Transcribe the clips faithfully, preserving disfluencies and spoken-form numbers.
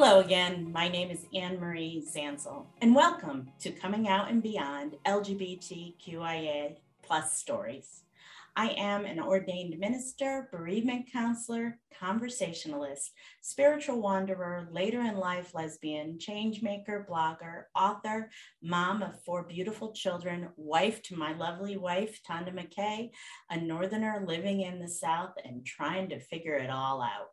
Hello again, my name is Anne-Marie Zanzel, and welcome to Coming Out and Beyond L G B T Q I A plus Stories. I am an ordained minister, bereavement counselor, conversationalist, spiritual wanderer, later in life lesbian, changemaker, blogger, author, mom of four beautiful children, wife to my lovely wife, Tonda McKay, a northerner living in the South and trying to figure it all out.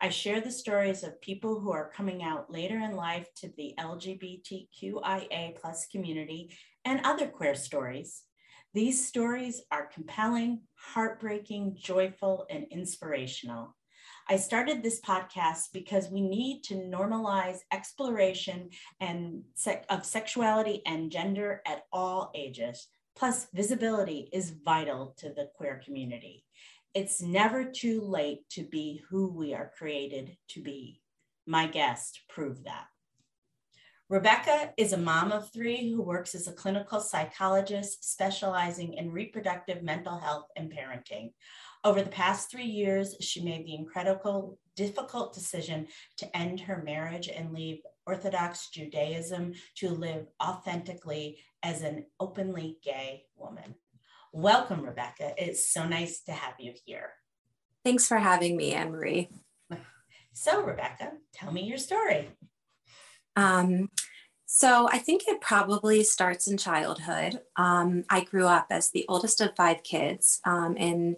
I share the stories of people who are coming out later in life to the L G B T Q I A plus community and other queer stories. These stories are compelling, heartbreaking, joyful, and inspirational. I started this podcast because we need to normalize exploration and sec- of sexuality and gender at all ages. Plus, visibility is vital to the queer community. It's never too late to be who we are created to be. My guests prove that. Rebecca is a mom of three who works as a clinical psychologist specializing in reproductive mental health and parenting. Over the past three years, she made the incredible, difficult decision to end her marriage and leave Orthodox Judaism to live authentically as an openly gay woman. Welcome, Rebecca. It's so nice to have you here. Thanks for having me, Anne-Marie. So, Rebecca, tell me your story. Um, so I think it probably starts in childhood. Um, I grew up as the oldest of five kids um, in,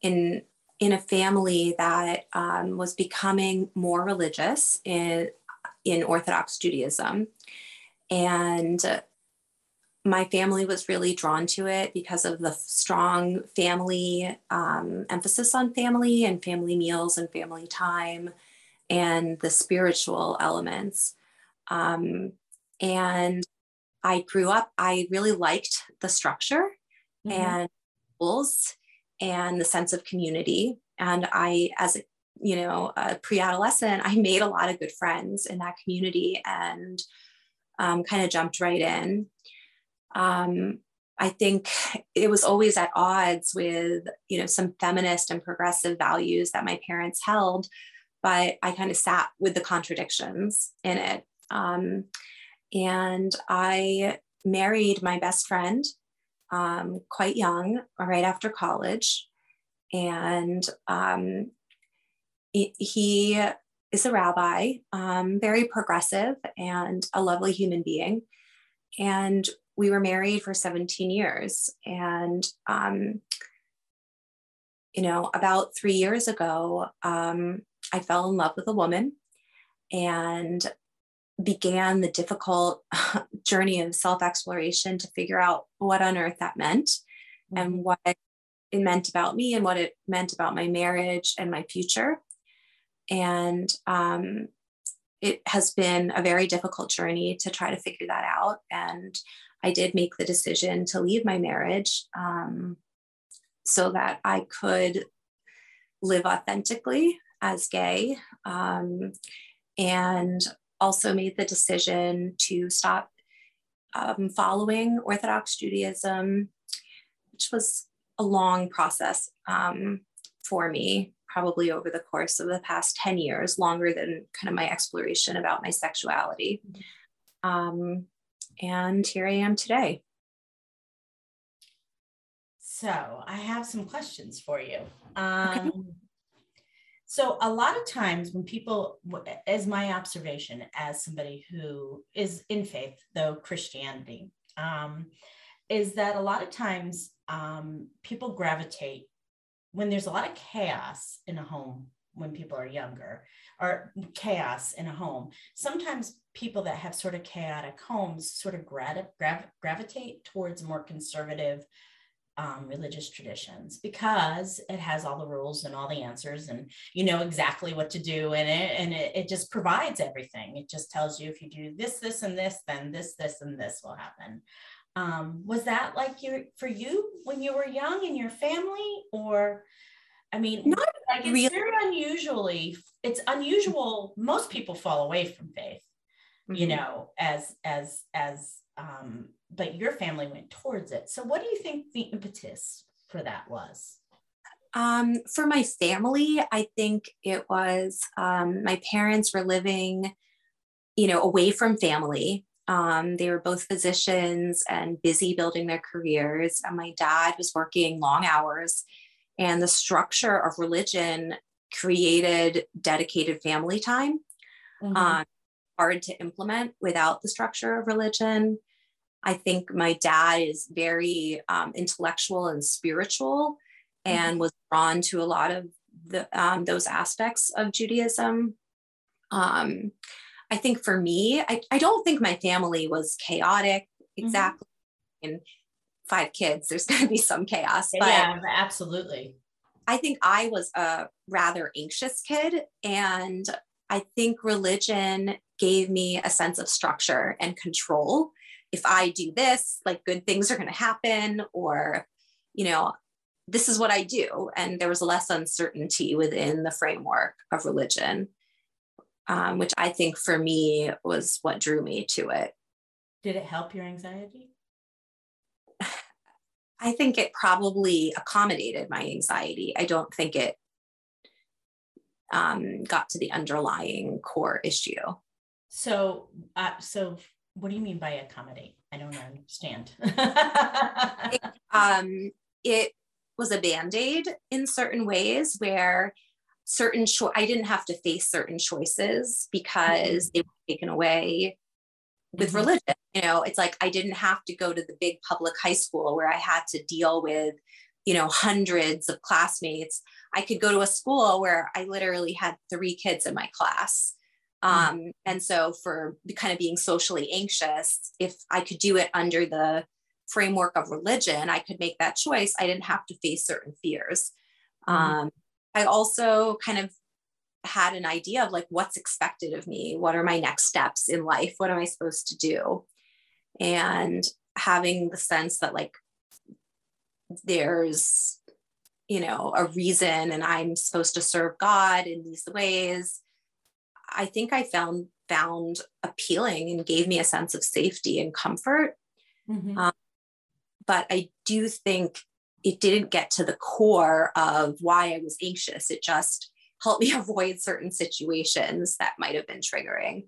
in, in a family that um, was becoming more religious in, in Orthodox Judaism. And uh, my family was really drawn to it because of the strong family um, emphasis on family and family meals and family time and the spiritual elements. Um, and I grew up, I really liked the structure mm-hmm. and rules and the sense of community. And I, as a, you know, a pre-adolescent, I made a lot of good friends in that community and um, kind of jumped right in. Um, I think it was always at odds with, you know, some feminist and progressive values that my parents held, but I kind of sat with the contradictions in it. Um, and I married my best friend, um, quite young, right after college. And, um, he is a rabbi, um, very progressive and a lovely human being. And we were married for seventeen years. And, um, you know, about three years ago, um, I fell in love with a woman and began the difficult journey of self-exploration to figure out what on earth that meant mm-hmm. and what it meant about me and what it meant about my marriage and my future. And, um, it has been a very difficult journey to try to figure that out. And I did make the decision to leave my marriage um, so that I could live authentically as gay, um, and also made the decision to stop um, following Orthodox Judaism, which was a long process um, for me, probably over the course of the past ten years, longer than kind of my exploration about my sexuality. Um, and here I am today. So I have some questions for you. Um, okay. So a lot of times when people, as my observation as somebody who is in faith, though Christianity, um, is that a lot of times um, people gravitate when there's a lot of chaos in a home, when people are younger, or chaos in a home, sometimes people that have sort of chaotic homes sort of gra- gra- gravitate towards more conservative um, religious traditions because it has all the rules and all the answers and you know exactly what to do in it. And it, it just provides everything. It just tells you if you do this, this, and this, then this, this, and this will happen. Um, was that like your, for you when you were young in your family? Or, I mean, not like really. It's very unusually, it's unusual. Most people fall away from faith, mm-hmm. you know, as, as, as, um, but your family went towards it. So what do you think the impetus for that was? Um, for my family, I think it was, um, my parents were living you know, away from family. Um, they were both physicians and busy building their careers. And my dad was working long hours, and the structure of religion created dedicated family time. Mm-hmm. Um, hard to implement without the structure of religion. I think my dad is very um, intellectual and spiritual, mm-hmm. and was drawn to a lot of the, um, those aspects of Judaism. Um, I think for me, I, I don't think my family was chaotic exactly. Mm-hmm. And five kids, there's going to be some chaos. But yeah, absolutely. I think I was a rather anxious kid, and I think religion gave me a sense of structure and control. If I do this, like, good things are going to happen, or, you know, this is what I do. And there was less uncertainty within the framework of religion, um, which I think for me was what drew me to it. Did it help your anxiety? I think it probably accommodated my anxiety. I don't think it um, got to the underlying core issue. So, uh, so what do you mean by accommodate? I don't understand. it, um, it was a Band-Aid in certain ways, where certain cho- I didn't have to face certain choices because mm-hmm. they were taken away with mm-hmm. religion. You know, it's like, I didn't have to go to the big public high school where I had to deal with, you know, hundreds of classmates. I could go to a school where I literally had three kids in my class. Mm-hmm. Um, and so for kind of being socially anxious, if I could do it under the framework of religion, I could make that choice. I didn't have to face certain fears. Mm-hmm. Um, I also kind of had an idea of, like, what's expected of me. What are my next steps in life? What am I supposed to do? And having the sense that, like, there's, you know, a reason, and I'm supposed to serve God in these ways, I think I found found appealing and gave me a sense of safety and comfort. Mm-hmm. Um, but I do think it didn't get to the core of why I was anxious. It just helped me avoid certain situations that might have been triggering.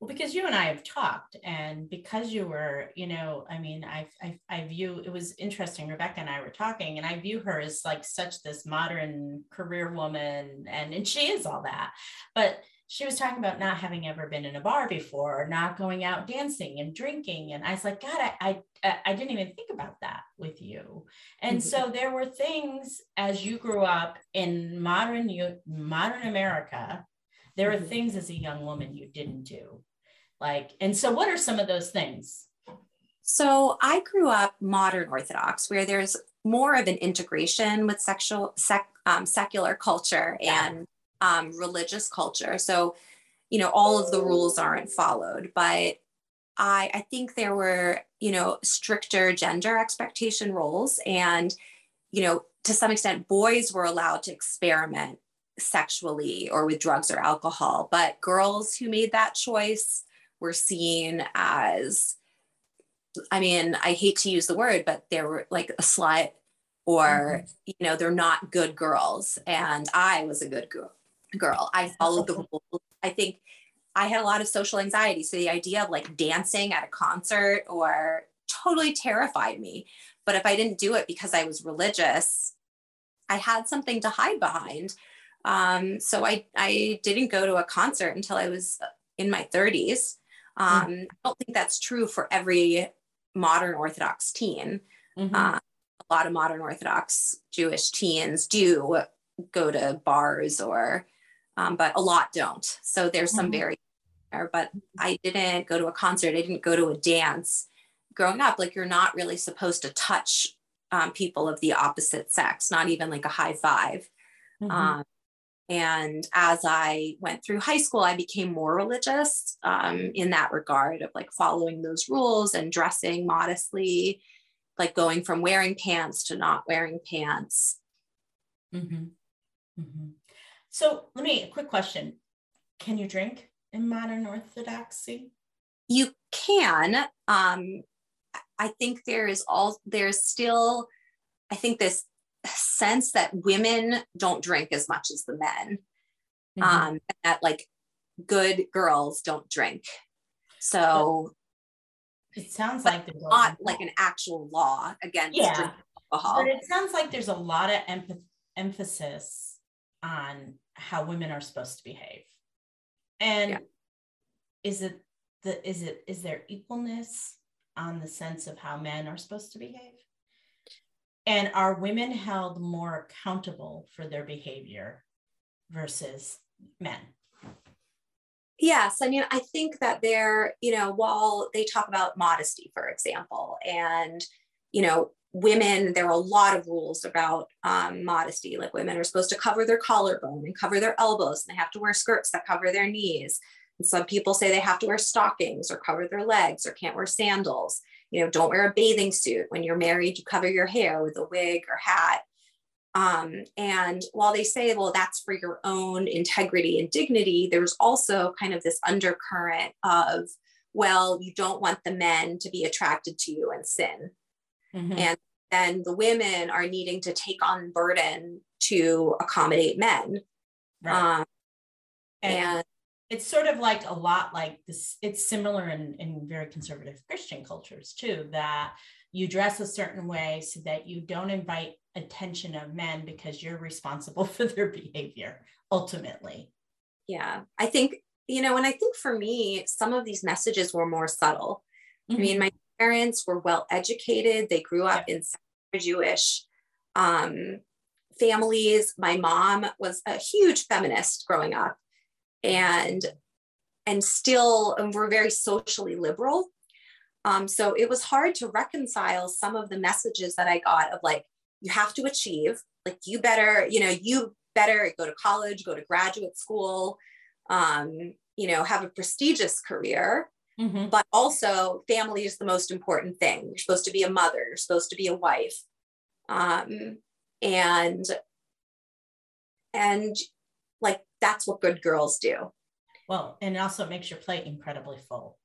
Well, because you and I have talked, and because you were, you know, I mean, I, I, I view, it was interesting, Rebecca and I were talking, and I view her as, like, such this modern career woman, and, and she is all that, but she was talking about not having ever been in a bar before, or not going out dancing and drinking. And I was like, God, I, I, I didn't even think about that with you. And mm-hmm. so there were things as you grew up in modern, modern America, there were things as a young woman you didn't do. Like, and so what are some of those things? So I grew up modern Orthodox, where there's more of an integration with sexual, sec, um, secular culture and yeah. um, religious culture. So, you know, all of the rules aren't followed, but I, I think there were, you know, stricter gender expectation roles. And, you know, to some extent, boys were allowed to experiment sexually or with drugs or alcohol, but girls who made that choice were seen as, I mean, I hate to use the word, but they were like a slut, or, mm-hmm. you know, they're not good girls. And I was a good girl. girl. I followed the rules. I think I had a lot of social anxiety. So the idea of, like, dancing at a concert or totally terrified me. But if I didn't do it because I was religious, I had something to hide behind. Um, so I, I didn't go to a concert until I was in my thirties. Um, mm-hmm. I don't think that's true for every modern Orthodox teen. Mm-hmm. Uh, a lot of modern Orthodox Jewish teens do go to bars, or, um, but a lot don't. So there's some mm-hmm. variation there, but I didn't go to a concert. I didn't go to a dance growing up. Like, you're not really supposed to touch, um, people of the opposite sex, not even like a high five. Mm-hmm. Um, And as I went through high school, I became more religious um, in that regard of, like, following those rules and dressing modestly, like going from wearing pants to not wearing pants. Mm-hmm. Mm-hmm. So let me, a quick question. Can you drink in modern Orthodoxy? You can. Um, I think there is all, there's still, I think this sense that women don't drink as much as the men, mm-hmm. um, that, like, good girls don't drink. So it sounds like there's not like an actual law against yeah. drinking alcohol. But it sounds like there's a lot of empath- emphasis on how women are supposed to behave. And yeah. is it the is it is there equalness on the sense of how men are supposed to behave? And are women held more accountable for their behavior versus men? Yes. I mean, I think that they're, you know, while they talk about modesty, for example, and, you know, women, there are a lot of rules about um, modesty. Like women are supposed to cover their collarbone and cover their elbows, and they have to wear skirts that cover their knees. And some people say they have to wear stockings or cover their legs or can't wear sandals. You know, don't wear a bathing suit. When you're married, you cover your hair with a wig or hat. Um, and while they say, well, that's for your own integrity and dignity, there's also kind of this undercurrent of, well, you don't want the men to be attracted to you and sin. Mm-hmm. And then the women are needing to take on burden to accommodate men. Right. Um, and, and it's sort of like a lot like this. It's similar in, in very conservative Christian cultures too, that you dress a certain way so that you don't invite attention of men because you're responsible for their behavior ultimately. Yeah. I think, you know, and I think for me, some of these messages were more subtle. Mm-hmm. I mean, my parents were well-educated. They grew up yeah. in secular Jewish um, families. My mom was a huge feminist growing up, and, and still and we're very socially liberal. Um, so it was hard to reconcile some of the messages that I got of like, you have to achieve, like you better, you know, you better go to college, go to graduate school, um, you know, have a prestigious career. Mm-hmm. But also family is the most important thing. You're supposed to be a mother. You're supposed to be a wife. Um, and, and like, that's what good girls do. Well, and also it makes your plate incredibly full.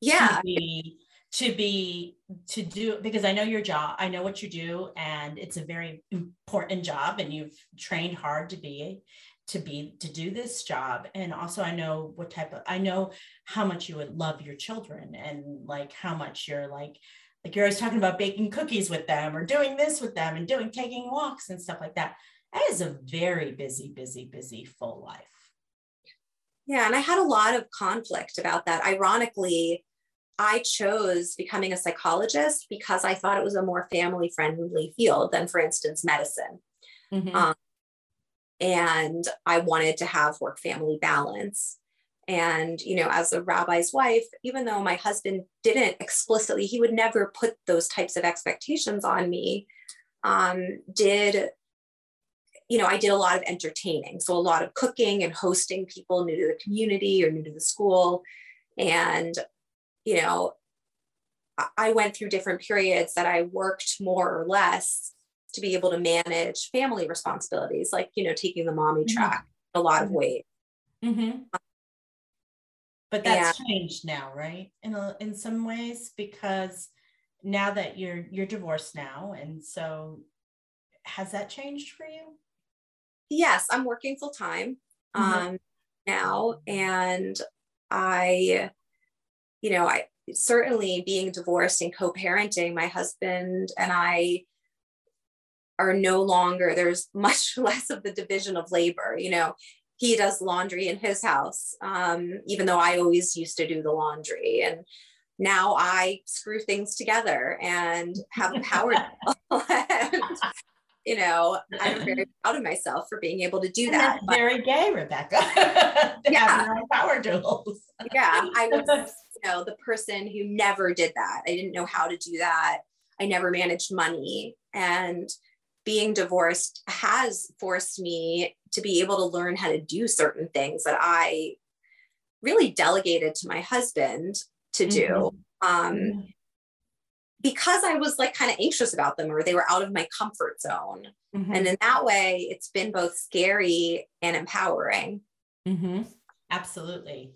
Yeah. To be, to be, to do, because I know your job, I know what you do, and it's a very important job, and you've trained hard to be to be, to do this job. And also I know what type of, I know how much you would love your children, and like how much you're like, like you're always talking about baking cookies with them or doing this with them and doing, taking walks and stuff like that. That is a very busy, busy, busy, full life. Yeah. And I had a lot of conflict about that. Ironically, I chose becoming a psychologist because I thought it was a more family friendly field than, for instance, medicine. Mm-hmm. Um, And I wanted to have work-family balance. And, you know, as a rabbi's wife, even though my husband didn't explicitly, he would never put those types of expectations on me, um, did, you know, I did a lot of entertaining. So a lot of cooking and hosting people new to the community or new to the school. And, you know, I went through different periods that I worked more or less to be able to manage family responsibilities, like, you know, taking the mommy mm-hmm. track a lot of weight. Mm-hmm. But that's and, changed now, right? In a, in some ways, because now that you're, you're divorced now. And so has that changed for you? Yes. I'm working full time mm-hmm. um, now. And I, you know, I certainly being divorced and co-parenting, my husband and I are no longer, there's much less of the division of labor. You know, he does laundry in his house, um, even though I always used to do the laundry. And now I screw things together and have a power. And, you know, I'm very proud of myself for being able to do and that. That's very gay, Rebecca. Yeah. Have power tools. Yeah. I was, you know, the person who never did that. I didn't know how to do that. I never managed money. And being divorced has forced me to be able to learn how to do certain things that I really delegated to my husband to do, mm-hmm. um, because I was like kind of anxious about them, or they were out of my comfort zone. Mm-hmm. And in that way, it's been both scary and empowering. Mm-hmm. Absolutely.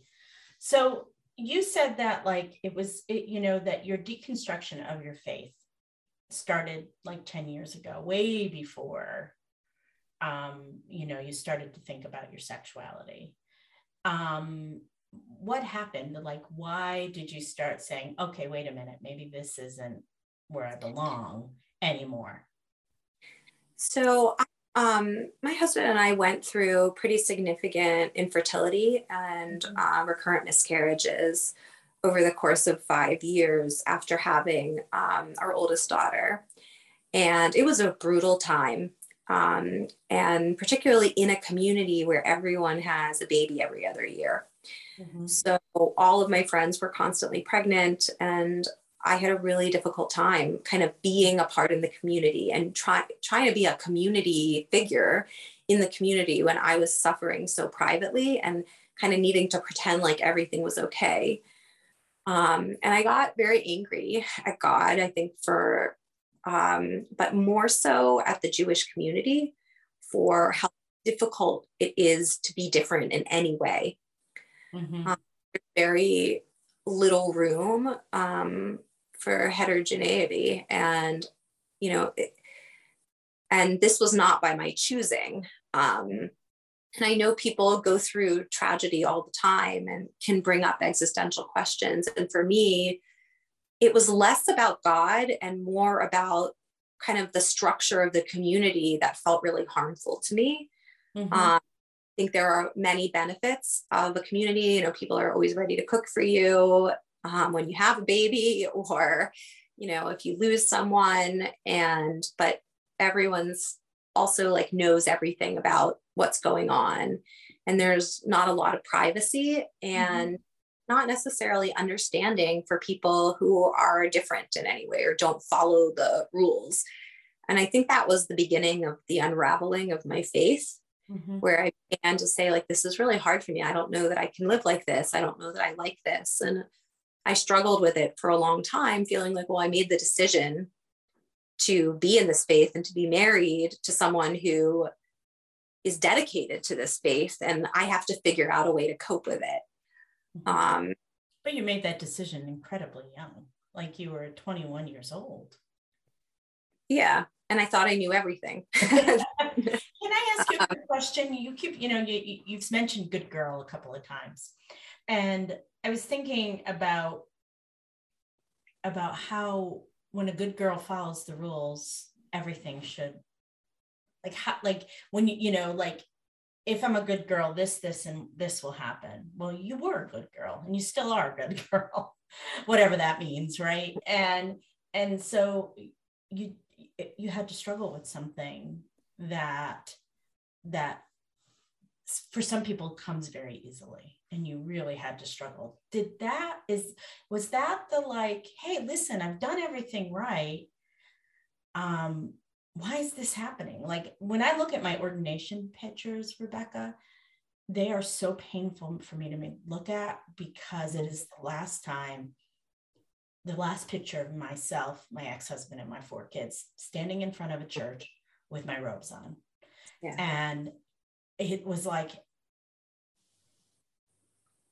So you said that like, it was, it, you know, that your deconstruction of your faith started like ten years ago, way before, um, you know, you started to think about your sexuality. Um, what happened? Like, why did you start saying, okay, wait a minute, maybe this isn't where I belong anymore? So um, my husband and I went through pretty significant infertility and uh, recurrent miscarriages over the course of five years after having um, our oldest daughter. And it was a brutal time. Um, and particularly in a community where everyone has a baby every other year. Mm-hmm. So all of my friends were constantly pregnant, and I had a really difficult time kind of being a part in the community and try, trying to be a community figure in the community when I was suffering so privately and kind of needing to pretend like everything was okay. Um, and I got very angry at God, I think, for Um, but more so at the Jewish community for how difficult it is to be different in any way. Mm-hmm. Um, very little room um, for heterogeneity, and you know, it, and this was not by my choosing. Um, and I know people go through tragedy all the time and can bring up existential questions, and for me, it was less about God and more about kind of the structure of the community that felt really harmful to me. Mm-hmm. Um, I think there are many benefits of a community. You know, people are always ready to cook for you um, when you have a baby, or, you know, if you lose someone, and, but everyone's also like knows everything about what's going on, and there's not a lot of privacy, and mm-hmm. not necessarily understanding for people who are different in any way or don't follow the rules. And I think that was the beginning of the unraveling of my faith, mm-hmm. where I began to say, like, this is really hard for me. I don't know that I can live like this. I don't know that I like this. And I struggled with it for a long time, feeling like, well, I made the decision to be in this faith and to be married to someone who is dedicated to this faith, and I have to figure out a way to cope with it. Um, but you made that decision incredibly young, like you were twenty-one years old. Yeah. And I thought I knew everything. Can I ask you a quick question? You keep, you know, you, you've mentioned Good Girl a couple of times, and I was thinking about, about how, when a good girl follows the rules, everything should, like, how, like when you, you know, like, if I'm a good girl, this, this, and this will happen. Well, you were a good girl, and you still are a good girl, whatever that means, right? And and so you you had to struggle with something that that for some people comes very easily, and you really had to struggle. Did that is was that the like, hey, listen, I've done everything right. Um. Why is this happening? Like, when I look at my ordination pictures, Rebecca, they are so painful for me to look at, because it is the last time, the last picture of myself, my ex-husband, and my four kids standing in front of a church with my robes on. Yeah. And it was like,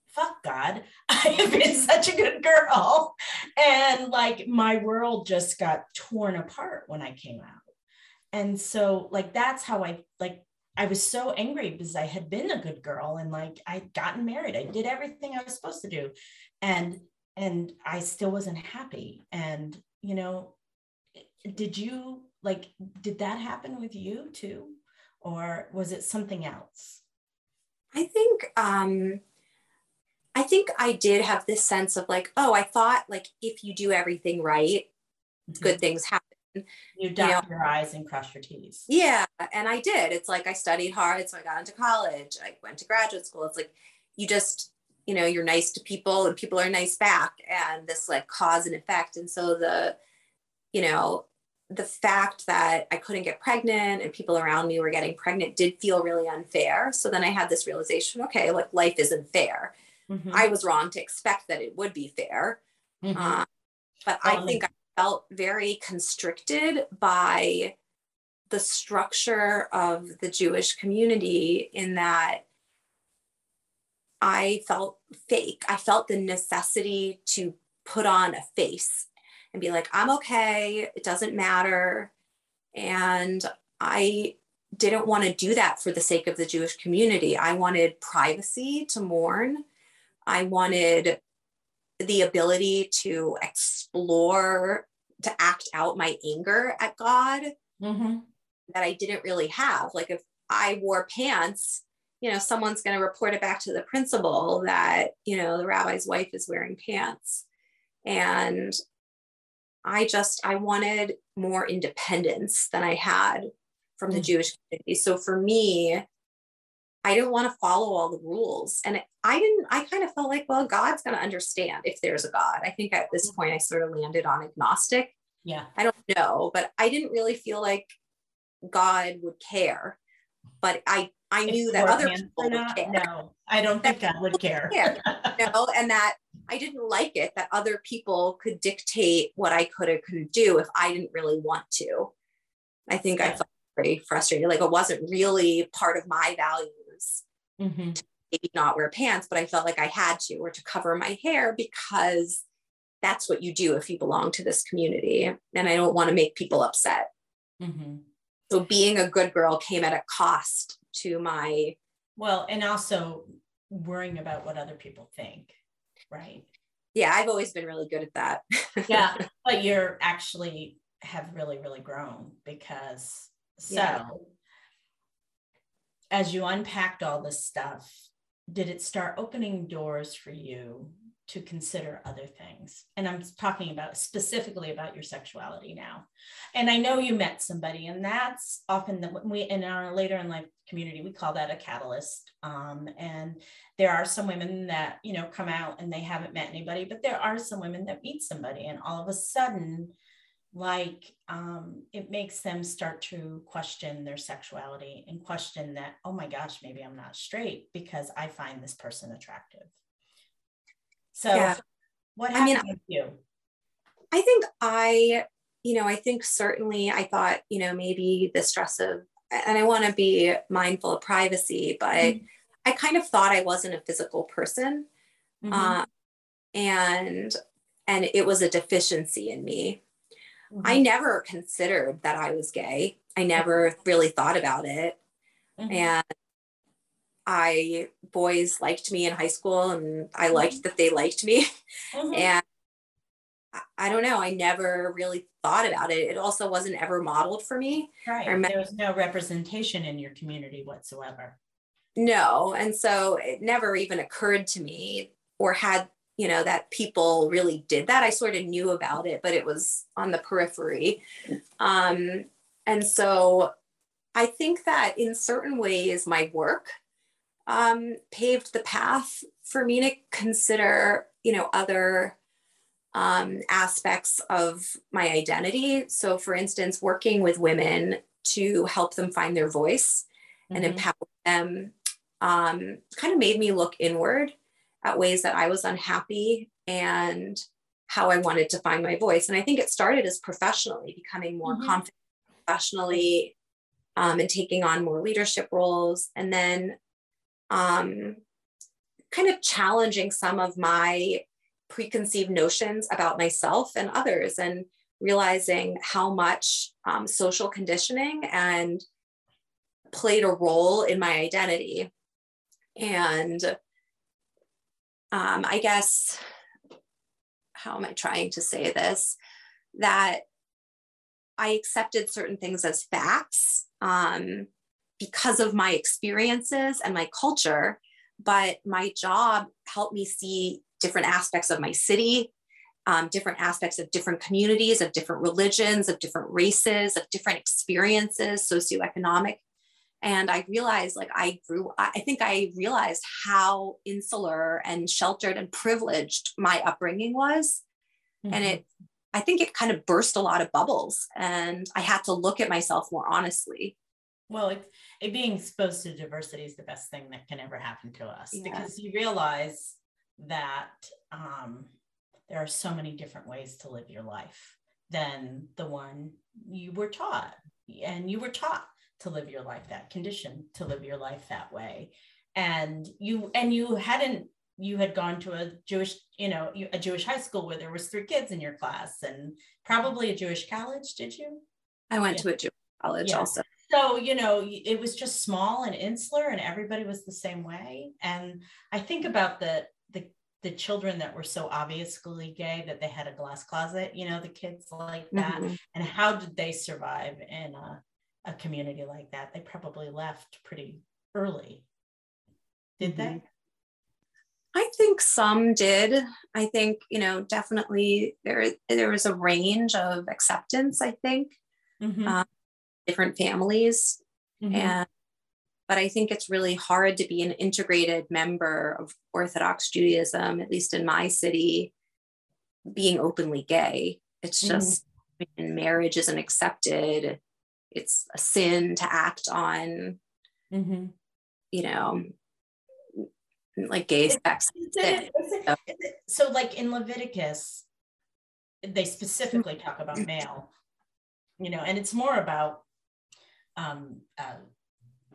fuck God, I have been such a good girl. And like, my world just got torn apart when I came out. And so, like, that's how I, like, I was so angry, because I had been a good girl, and like, I'd gotten married, I did everything I was supposed to do, and, and I still wasn't happy. And, you know, did you, like, did that happen with you too? Or was it something else? I think, um, I think I did have this sense of like, oh, I thought like, if you do everything right, mm-hmm. good things happen. You dot your I's and cross your T's. Yeah, and I did. It's like, I studied hard, so I got into college. I went to graduate school. It's like, you just, you know, you're nice to people, and people are nice back, and this like cause and effect. And so the, you know, the fact that I couldn't get pregnant and people around me were getting pregnant did feel really unfair. So then I had this realization, okay, like, life isn't fair. Mm-hmm. I was wrong to expect that it would be fair. Mm-hmm. uh, but um, I think I felt very constricted by the structure of the Jewish community, in that I felt fake. I felt the necessity to put on a face and be like, I'm okay, it doesn't matter. And I didn't want to do that for the sake of the Jewish community. I wanted privacy to mourn. I wanted the ability to explore, to act out my anger at God mm-hmm. that I didn't really have. Like if I wore pants, you know, someone's going to report it back to the principal that, you know, the rabbi's wife is wearing pants. And I just, I wanted more independence than I had from the mm-hmm. Jewish community. So for me, I didn't want to follow all the rules. And I didn't, I kind of felt like, well, God's going to understand if there's a God. I think at this point I sort of landed on agnostic. Yeah. I don't know, but I didn't really feel like God would care, but I, I knew if that other people would care. No, I don't think God would care. care you know? And that I didn't like it, that other people could dictate what I could or couldn't do if I didn't really want to. I think yeah. I felt very frustrated. Like it wasn't really part of my values. Mm-hmm. to maybe not wear pants, but I felt like I had to, or to cover my hair because that's what you do if you belong to this community. And I don't want to make people upset. Mm-hmm. So being a good girl came at a cost to my. Well, and also worrying about what other people think, right? Yeah. I've always been really good at that. Yeah. But you're actually have really, really grown because so. Yeah. As you unpacked all this stuff, did it start opening doors for you to consider other things? And I'm talking about specifically about your sexuality now. And I know you met somebody, and that's often the, we in our later in life community, we call that a catalyst. Um, and there are some women that, you know, come out and they haven't met anybody, but there are some women that meet somebody and all of a sudden, like um, it makes them start to question their sexuality and question that, oh my gosh, maybe I'm not straight because I find this person attractive. So yeah. what happened I mean, with you? I think I, you know, I think certainly I thought, you know, maybe the stress of, and I want to be mindful of privacy, but mm-hmm. I kind of thought I wasn't a physical person. Mm-hmm. uh, and, and it was a deficiency in me. Mm-hmm. I never considered that I was gay. I never really thought about it. Mm-hmm. And I, boys liked me in high school and I liked mm-hmm. that they liked me. Mm-hmm. And I, I don't know, I never really thought about it. It also wasn't ever modeled for me. Right. Remember, there was no representation in your community whatsoever. No. And so it never even occurred to me or had you know, that people really did that. I sort of knew about it, but it was on the periphery. Um, and so I think that in certain ways, my work um, paved the path for me to consider, you know, other um, aspects of my identity. So for instance, working with women to help them find their voice mm-hmm. and empower them um, kind of made me look inward at ways that I was unhappy and how I wanted to find my voice. And I think it started as professionally, becoming more mm-hmm. confident professionally um, and taking on more leadership roles. And then um, kind of challenging some of my preconceived notions about myself and others and realizing how much um, social conditioning and played a role in my identity. And Um, I guess, how am I trying to say this? That I accepted certain things as facts um, because of my experiences and my culture, but my job helped me see different aspects of my city, um, different aspects of different communities, of different religions, of different races, of different experiences, socioeconomic. And I realized like I grew, I think I realized how insular and sheltered and privileged my upbringing was. Mm-hmm. And it, I think it kind of burst a lot of bubbles and I had to look at myself more honestly. Well, it, it being exposed to diversity is the best thing that can ever happen to us yeah. because you realize that um, there are so many different ways to live your life than the one you were taught and you were taught. to live your life that condition, to live your life that way. And you, and you hadn't, you had gone to a Jewish, you know, a Jewish high school where there was three kids in your class and probably a Jewish college. Did you? I went yeah. to a Jewish college yeah. also. So, you know, it was just small and insular and everybody was the same way. And I think about the, the the children that were so obviously gay that they had a glass closet, you know, the kids like that. Mm-hmm. And how did they survive in a, a community like that? They probably left pretty early. Did mm-hmm. they? I think some did. I think, you know, definitely there, there was a range of acceptance, I think, mm-hmm. um, different families. Mm-hmm. And but I think it's really hard to be an integrated member of Orthodox Judaism, at least in my city, being openly gay. It's just mm-hmm. marriage isn't accepted. It's a sin to act on, mm-hmm. you know, like gay sex. Is it, is it, is it, so like in Leviticus, they specifically talk about male, you know, and it's more about um, uh,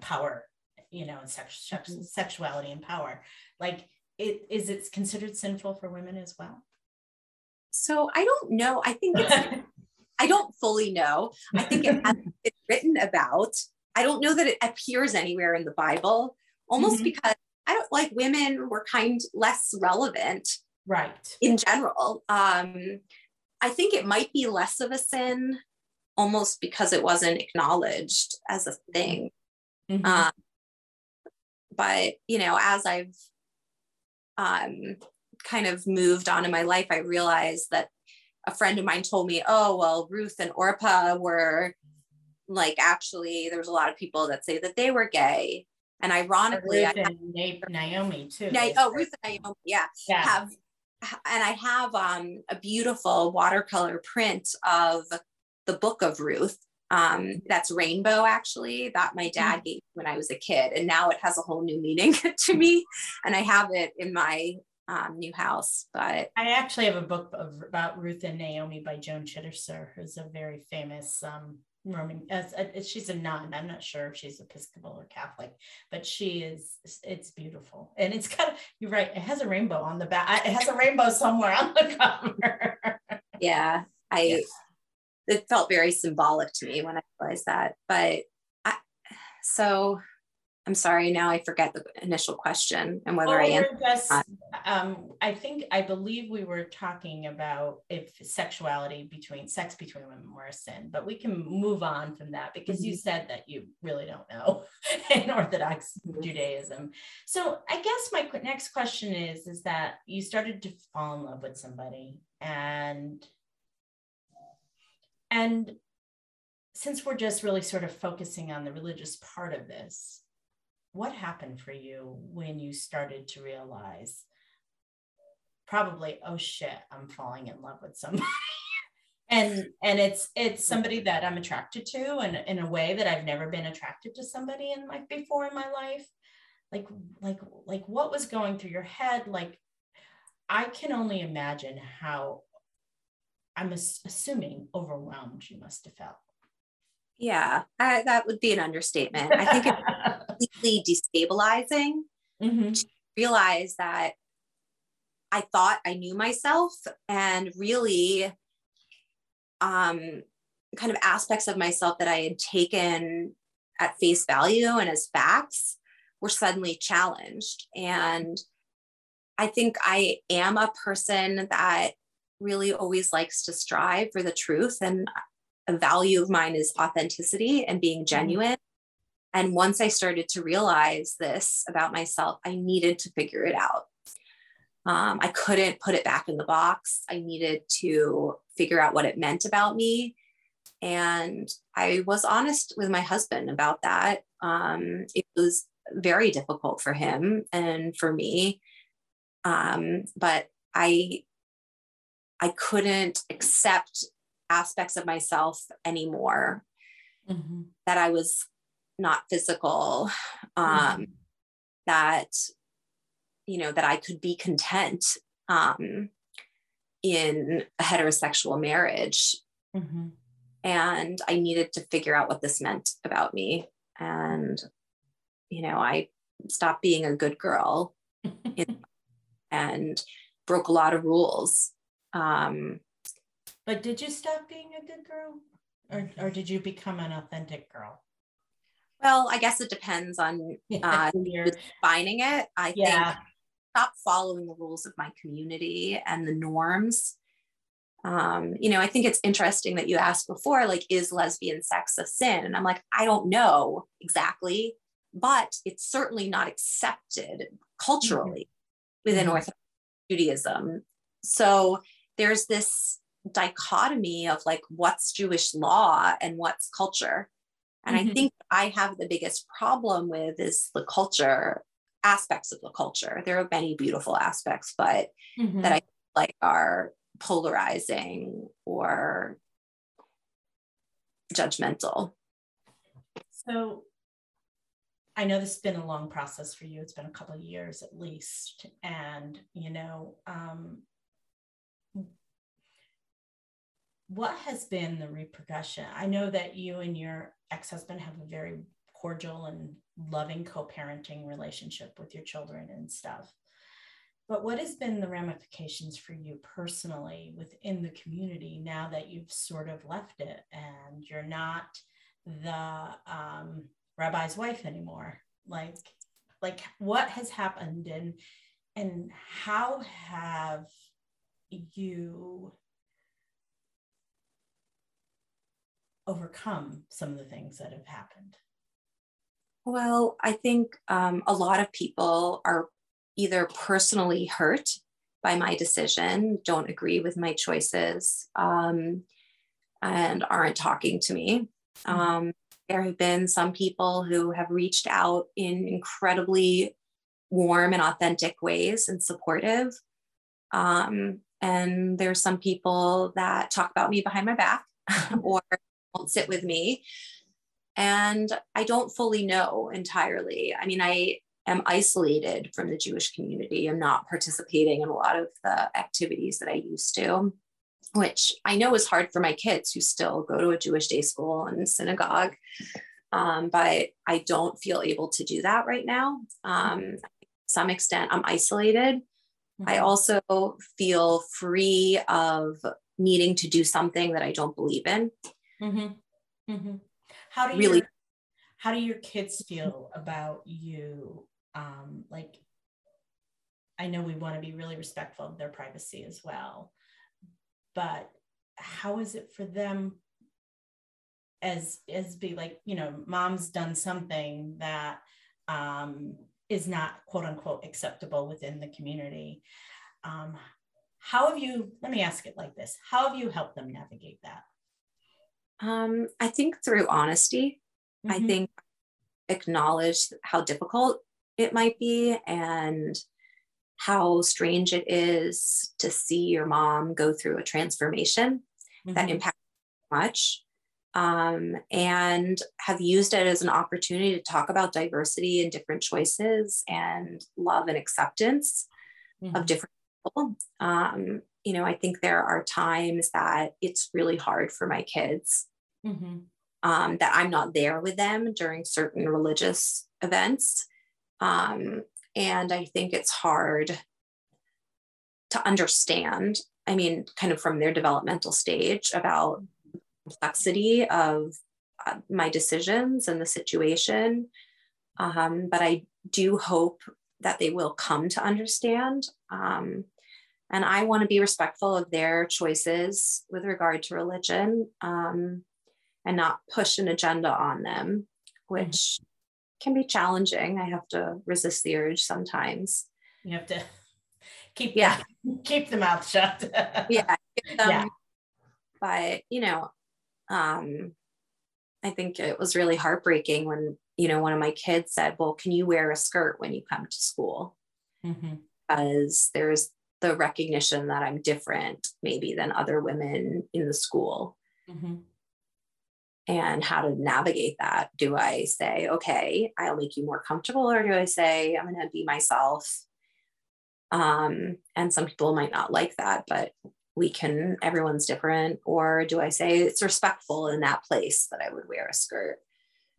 power, you know, and sex, sexuality and power. Like, it, is it considered sinful for women as well? So I don't know. I think it's, I don't fully know. I think it has been written about. I don't know that it appears anywhere in the Bible, almost mm-hmm. because I don't like women were kind less relevant, right? In general, um, I think it might be less of a sin, almost because it wasn't acknowledged as a thing. Mm-hmm. Um, but, you know, as I've um, kind of moved on in my life, I realized that a friend of mine told me, oh, well, Ruth and Orpah were like, actually, there's a lot of people that say that they were gay. And ironically, Ruth I have, and Naomi too. Na- oh, Ruth and Naomi, yeah. yeah. Have, and I have um, a beautiful watercolor print of the Book of Ruth. Um, that's rainbow, actually, that my dad gave when I was a kid, and now it has a whole new meaning to me, and I have it in my um, new house. But I actually have a book of, about Ruth and Naomi by Joan Chittister, who's a very famous um, Roman, uh, uh, she's a nun, I'm not sure if she's Episcopal or Catholic, but she is, it's beautiful, and it's kind of, you're right, it has a rainbow on the back, it has a rainbow somewhere on the cover. yeah, I... Yeah. It felt very symbolic to me when I realized that. But I, so I'm sorry, now I forget the initial question and whether oh, I answered just, um, I think, I believe we were talking about if sexuality between, sex between women were a sin, but we can move on from that because mm-hmm. you said that you really don't know in Orthodox mm-hmm. Judaism. So I guess my next question is, is that you started to fall in love with somebody and... And since we're just really sort of focusing on the religious part of this, what happened for you when you started to realize probably, oh shit, I'm falling in love with somebody. and and it's it's somebody that I'm attracted to and in a way that I've never been attracted to somebody in like before in my life. Like, like, like what was going through your head? Like, I can only imagine how I'm assuming overwhelmed you must have felt. Yeah, I, that would be an understatement. I think it's completely destabilizing mm-hmm. to realize that I thought I knew myself, and really um, kind of aspects of myself that I had taken at face value and as facts were suddenly challenged. And I think I am a person that really always likes to strive for the truth, and a value of mine is authenticity and being genuine. And once I started to realize this about myself, I needed to figure it out. Um, I couldn't put it back in the box. I needed to figure out what it meant about me. And I was honest with my husband about that. Um, it was very difficult for him and for me. Um, but I I couldn't accept aspects of myself anymore, mm-hmm. that I was not physical, um, mm-hmm. that, you know, that I could be content um, in a heterosexual marriage. Mm-hmm. And I needed to figure out what this meant about me. And, you know, I stopped being a good girl in, and broke a lot of rules. Um, but did you stop being a good girl, or, or did you become an authentic girl? Well, I guess it depends on, uh, defining it. I yeah. think stop following the rules of my community and the norms. Um, you know, I think it's interesting that you asked before, like, is lesbian sex a sin? And I'm like, I don't know exactly, but it's certainly not accepted culturally mm-hmm. within Orthodox Judaism. So there's this dichotomy of like, what's Jewish law and what's culture? And mm-hmm. I think I have the biggest problem with is the culture, aspects of the culture. There are many beautiful aspects, but mm-hmm. that I like are polarizing or judgmental. So I know this has been a long process for you. It's been a couple of years at least. And, you know, um, what has been the repercussion? I know that you and your ex-husband have a very cordial and loving co-parenting relationship with your children and stuff. But what has been the ramifications for you personally within the community now that you've sort of left it and you're not the um, rabbi's wife anymore? Like, like what has happened, and and how have you overcome some of the things that have happened? Well, I think um, a lot of people are either personally hurt by my decision, don't agree with my choices, um, and aren't talking to me. Mm-hmm. Um, there have been some people who have reached out in incredibly warm and authentic ways and supportive. Um, and there's some people that talk about me behind my back or won't sit with me. And I don't fully know entirely. I mean, I am isolated from the Jewish community. I'm not participating in a lot of the activities that I used to, which I know is hard for my kids who still go to a Jewish day school and synagogue. Um, but I don't feel able to do that right now. Um, to some extent, I'm isolated. Mm-hmm. I also feel free of needing to do something that I don't believe in. Mm-hmm. Mm-hmm. How do you really? How do your kids feel about you? Um, like, I know we want to be really respectful of their privacy as well, but how is it for them as, as be like, you know, mom's done something that um, is not quote unquote acceptable within the community. Um, how have you, let me ask it like this. How have you helped them navigate that? Um, I think through honesty. I think acknowledge how difficult it might be and how strange it is to see your mom go through a transformation mm-hmm. that impacts so much, um, and have used it as an opportunity to talk about diversity and different choices and love and acceptance mm-hmm. of different people. Um, you know, I think there are times that it's really hard for my kids. Mm-hmm. Um, that I'm not there with them during certain religious events. Um, and I think it's hard to understand, I mean, kind of from their developmental stage about the complexity of uh, my decisions and the situation. Um, but I do hope that they will come to understand. Um, and I want to be respectful of their choices with regard to religion. Um, and not push an agenda on them, which mm-hmm. can be challenging. I have to resist the urge sometimes. You have to keep, yeah. keep the mouth shut. yeah, give them, yeah. But, you know, um, I think it was really heartbreaking when, you know, one of my kids said, well, can you wear a skirt when you come to school? Mm-hmm. Because there's the recognition that I'm different maybe than other women in the school. Mm-hmm. And how to navigate that. Do I say, okay, I'll make you more comfortable, or do I say, I'm gonna be myself? Um, and some people might not like that, but we can, everyone's different. Or do I say it's respectful in that place that I would wear a skirt?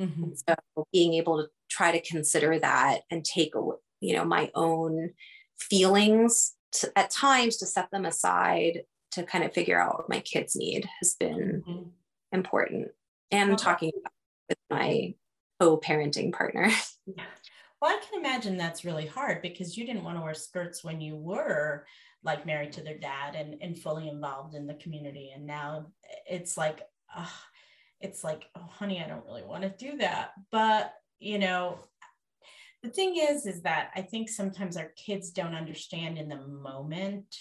Mm-hmm. So being able to try to consider that and take, you know, my own feelings to, at times to set them aside to kind of figure out what my kids need has been mm-hmm. important. And talking about with my co-parenting partner. Well, I can imagine that's really hard because you didn't want to wear skirts when you were like married to their dad and, and fully involved in the community. And now it's like, uh, it's like, oh, honey, I don't really want to do that. But, you know, the thing is, is that I think sometimes our kids don't understand in the moment.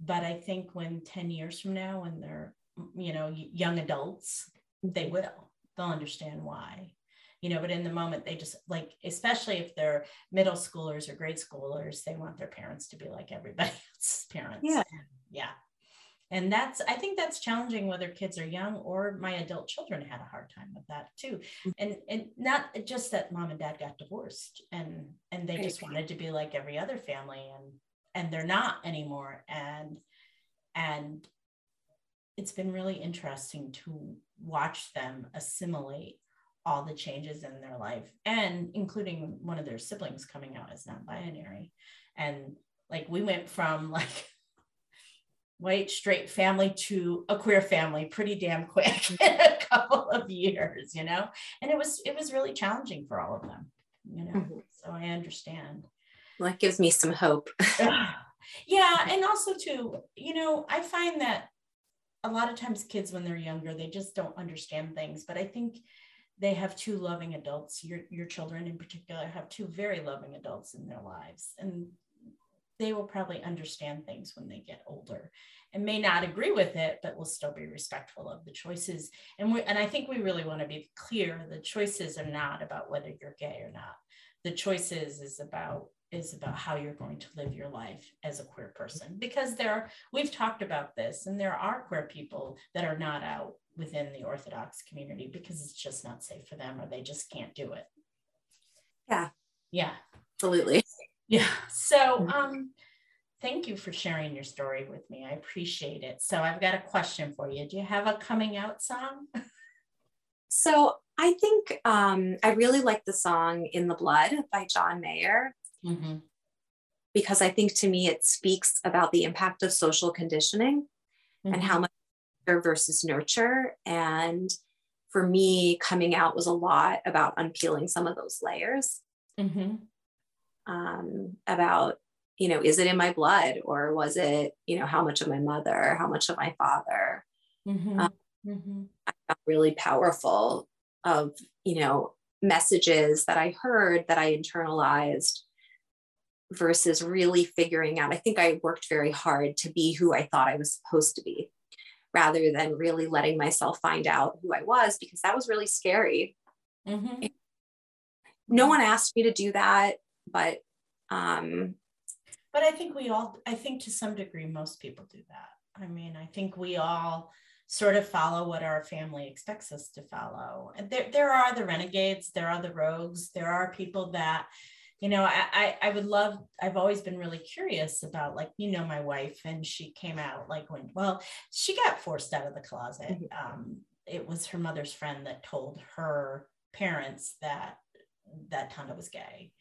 But I think when ten years from now, when they're, you know, young adults, they will, they'll understand why. You know, but in the moment, they just like, especially if they're middle schoolers or grade schoolers, they want their parents to be like everybody else's parents. Yeah. Yeah. And that's, I think that's challenging whether kids are young or my adult children had a hard time with that too. And and not just that mom and dad got divorced and, and they just wanted to be like every other family and, and they're not anymore. And, and it's been really interesting to watch them assimilate all the changes in their life, and including one of their siblings coming out as non-binary. And like, we went from like white, straight family to a queer family pretty damn quick in a couple of years, you know? And it was, it was really challenging for all of them, you know? Mm-hmm. So I understand. Well, that gives me some hope. Yeah. And also too, you know, I find that a lot of times kids, when they're younger, they just don't understand things, but I think they have two loving adults. Your, your children in particular have two very loving adults in their lives, and they will probably understand things when they get older and may not agree with it, but will still be respectful of the choices. And we, and I think we really want to be clear, the choices are not about whether you're gay or not. The choices is about, is about how you're going to live your life as a queer person, because there are, we've talked about this, and there are queer people that are not out within the Orthodox community because it's just not safe for them, or they just can't do it. Yeah. Yeah. Absolutely. Yeah. So um, thank you for sharing your story with me. I appreciate it. So I've got a question for you. Do you have a coming out song? So I think um, I really like the song In the Blood by John Mayer. Mm-hmm. Because I think to me, it speaks about the impact of social conditioning, mm-hmm. and how much versus nurture. And for me, coming out was a lot about unpeeling some of those layers, mm-hmm. um, about, you know, is it in my blood, or was it, you know, how much of my mother, how much of my father? Mm-hmm. Um, mm-hmm. I felt really powerful of, you know, messages that I heard that I internalized versus really figuring out. I think I worked very hard to be who I thought I was supposed to be, rather than really letting myself find out who I was, because that was really scary. Mm-hmm. No one asked me to do that, but. Um, but I think we all, I think to some degree, most people do that. I mean, I think we all sort of follow what our family expects us to follow. And there, there are the renegades, there are the rogues, there are people that, you know, I, I would love, I've always been really curious about, like, you know, my wife, and she came out like when, well, she got forced out of the closet. Um, it was her mother's friend that told her parents that, that Tonda was gay.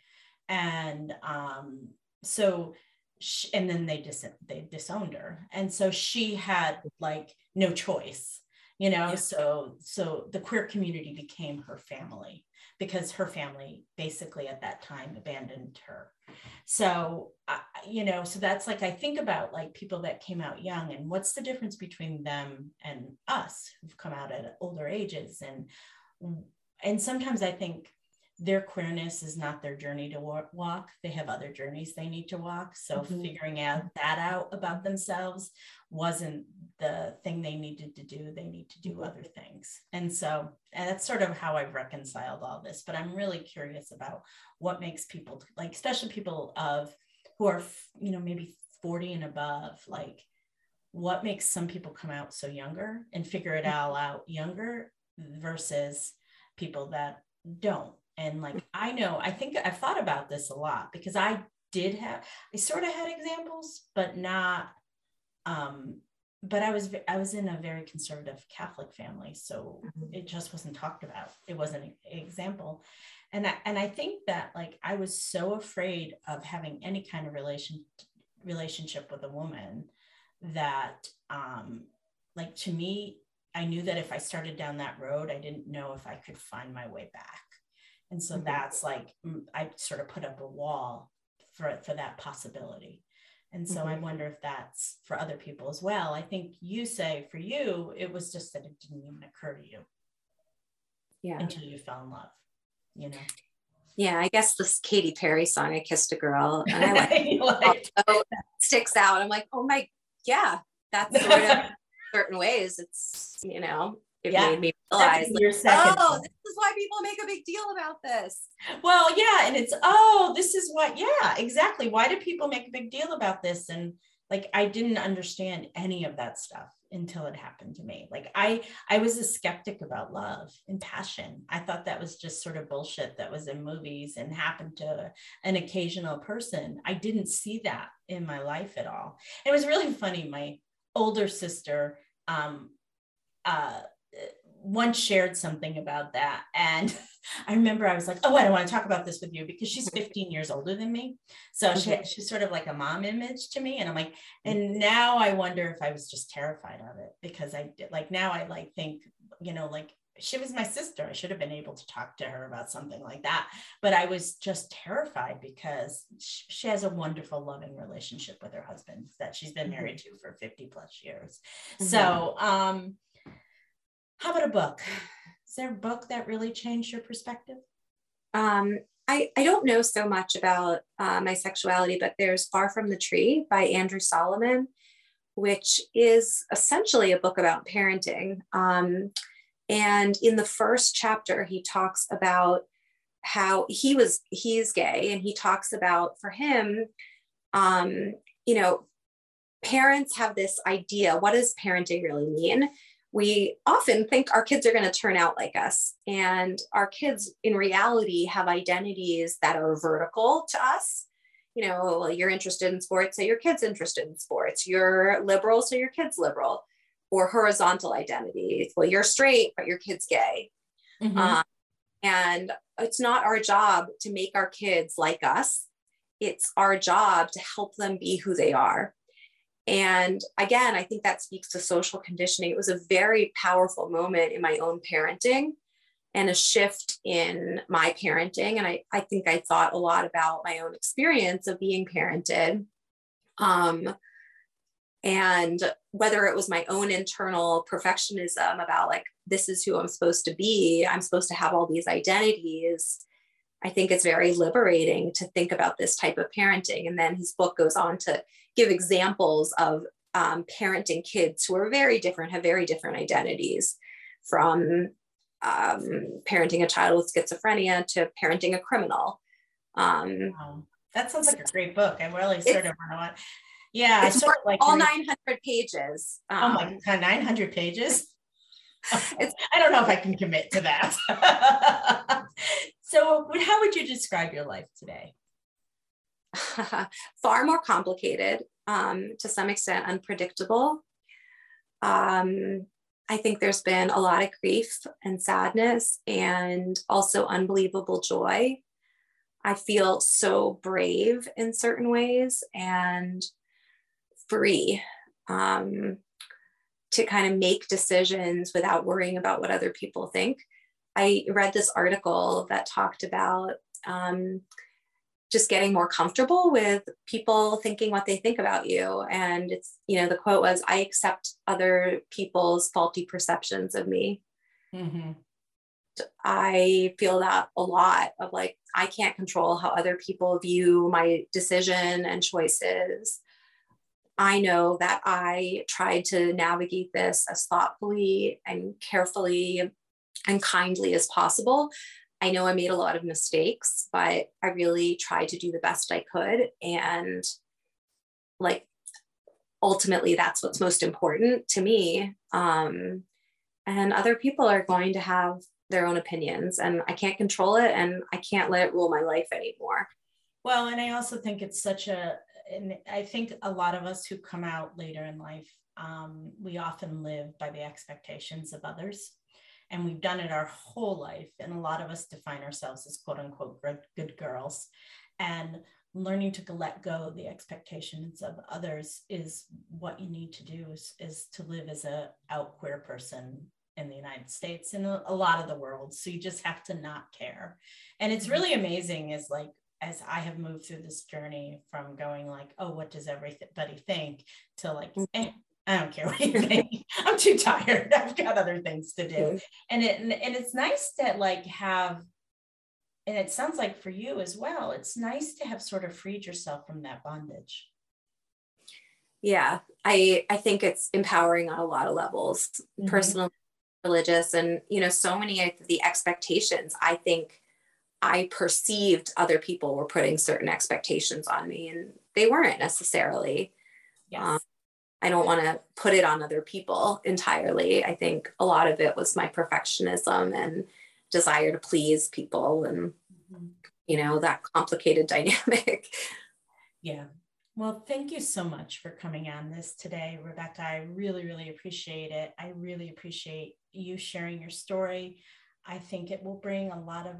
And um, so, she, and then they, dis- they disowned her. And so she had like no choice, you know? Yeah. So, so the queer community became her family, because her family basically at that time abandoned her. So, uh, you know, so that's like, I think about like people that came out young, and what's the difference between them and us who've come out at older ages. And, and sometimes I think their queerness is not their journey to walk. They have other journeys they need to walk. So mm-hmm. figuring out that out about themselves wasn't the thing they needed to do. They need to do other things. And so, and that's sort of how I've reconciled all this, but I'm really curious about what makes people, like, especially people of who are, you know, maybe forty and above, like what makes some people come out so younger and figure it all out younger versus people that don't. And like, I know, I think I've thought about this a lot, because I did have, I sort of had examples, but not, um, but I was, I was in a very conservative Catholic family. So mm-hmm. it just wasn't talked about. It wasn't an example. And I, and I think that like, I was so afraid of having any kind of relation relationship with a woman that, um, like to me, I knew that if I started down that road, I didn't know if I could find my way back. And so mm-hmm. that's like, I sort of put up a wall for, for that possibility. And so mm-hmm. I wonder if that's for other people as well. I think you say for you, it was just that it didn't even occur to you yeah. until you fell in love, you know? Yeah, I guess this Katy Perry song, I Kissed a Girl, and I like, like oh, that sticks out. I'm like, oh my, yeah, that's sort of certain ways. It's, you know, it yeah. made me realize, like, oh, this is why people make a big deal about this. Well, yeah, and it's, oh, this is what, yeah, exactly. Why do people make a big deal about this? And like, I didn't understand any of that stuff until it happened to me. Like I, I was a skeptic about love and passion. I thought that was just sort of bullshit that was in movies and happened to an occasional person. I didn't see that in my life at all. It was really funny. My older sister um, uh, once shared something about that. And I remember I was like, oh, I don't want to talk about this with you, because she's fifteen years older than me. So okay. she, she's sort of like a mom image to me. And I'm like, and now I wonder if I was just terrified of it, because I did, like, now I like think, you know, like she was my sister. I should have been able to talk to her about something like that. But I was just terrified because she, she has a wonderful, loving relationship with her husband that she's been married to for fifty plus years. Mm-hmm. So um, how about a book? Is there a book that really changed your perspective? Um, I, I don't know so much about uh, my sexuality, but there's Far From the Tree by Andrew Solomon, which is essentially a book about parenting. Um, and in the first chapter, he talks about how he was, he's gay, and he talks about, for him, um, you know, parents have this idea, what does parenting really mean? We often think our kids are going to turn out like us, and our kids in reality have identities that are vertical to us. You know, well, you're interested in sports, so your kid's interested in sports. You're liberal, so your kid's liberal. Or horizontal identities. Well, you're straight, but your kid's gay. Mm-hmm. Um, and it's not our job to make our kids like us. It's our job to help them be who they are. And again, I think that speaks to social conditioning. It was a very powerful moment in my own parenting and a shift in my parenting. And I, I think I thought a lot about my own experience of being parented. Um, and whether it was my own internal perfectionism about like, this is who I'm supposed to be, I'm supposed to have all these identities. I think it's very liberating to think about this type of parenting. And then his book goes on to give examples of um, parenting kids who are very different, have very different identities, from um, parenting a child with schizophrenia to parenting a criminal. Um, wow. That sounds like a great book. I really sort of want to, yeah. It's sort of like all nine hundred pages. Um, oh my God, nine hundred pages? It's, I don't know if I can commit to that. So how would you describe your life today? Far more complicated, um, to some extent unpredictable. Um, I think there's been a lot of grief and sadness, and also unbelievable joy. I feel so brave in certain ways, and free, um, to kind of make decisions without worrying about what other people think. I read this article that talked about um, just getting more comfortable with people thinking what they think about you. And it's, you know, the quote was, I accept other people's faulty perceptions of me. Mm-hmm. I feel that a lot, of like, I can't control how other people view my decision and choices. I know that I tried to navigate this as thoughtfully and carefully and kindly as possible. I know I made a lot of mistakes, but I really tried to do the best I could. And like, ultimately that's what's most important to me. Um, and other people are going to have their own opinions, and I can't control it, and I can't let it rule my life anymore. Well, and I also think it's such a, and I think a lot of us who come out later in life, um, we often live by the expectations of others. And we've done it our whole life. And a lot of us define ourselves as quote unquote good girls. And learning to let go of the expectations of others is what you need to do, is, is to live as a out queer person in the United States and a lot of the world. So you just have to not care. And it's really amazing is like, as I have moved through this journey from going like, oh, what does everybody think, to like, eh, I don't care what you're thinking. I'm too tired. I've got other things to do. And it, and it's nice to like have, and it sounds like for you as well, it's nice to have sort of freed yourself from that bondage. Yeah, I, I think it's empowering on a lot of levels, mm-hmm. personal, religious, and, you know, so many of the expectations, I think I perceived other people were putting certain expectations on me, and they weren't necessarily. Yes. Um, I don't want to put it on other people entirely. I think a lot of it was my perfectionism and desire to please people and, mm-hmm. you know, that complicated dynamic. Yeah. Well, thank you so much for coming on this today, Rebecca. I really, really appreciate it. I really appreciate you sharing your story. I think it will bring a lot of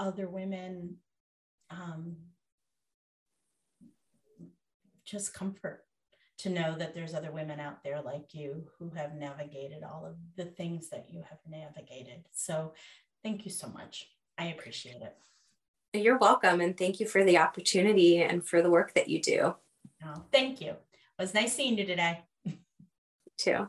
other women um, just comfort to know that there's other women out there like you who have navigated all of the things that you have navigated. So thank you so much. I appreciate it. You're welcome. And thank you for the opportunity and for the work that you do. Oh, thank you. It was nice seeing you today. You too.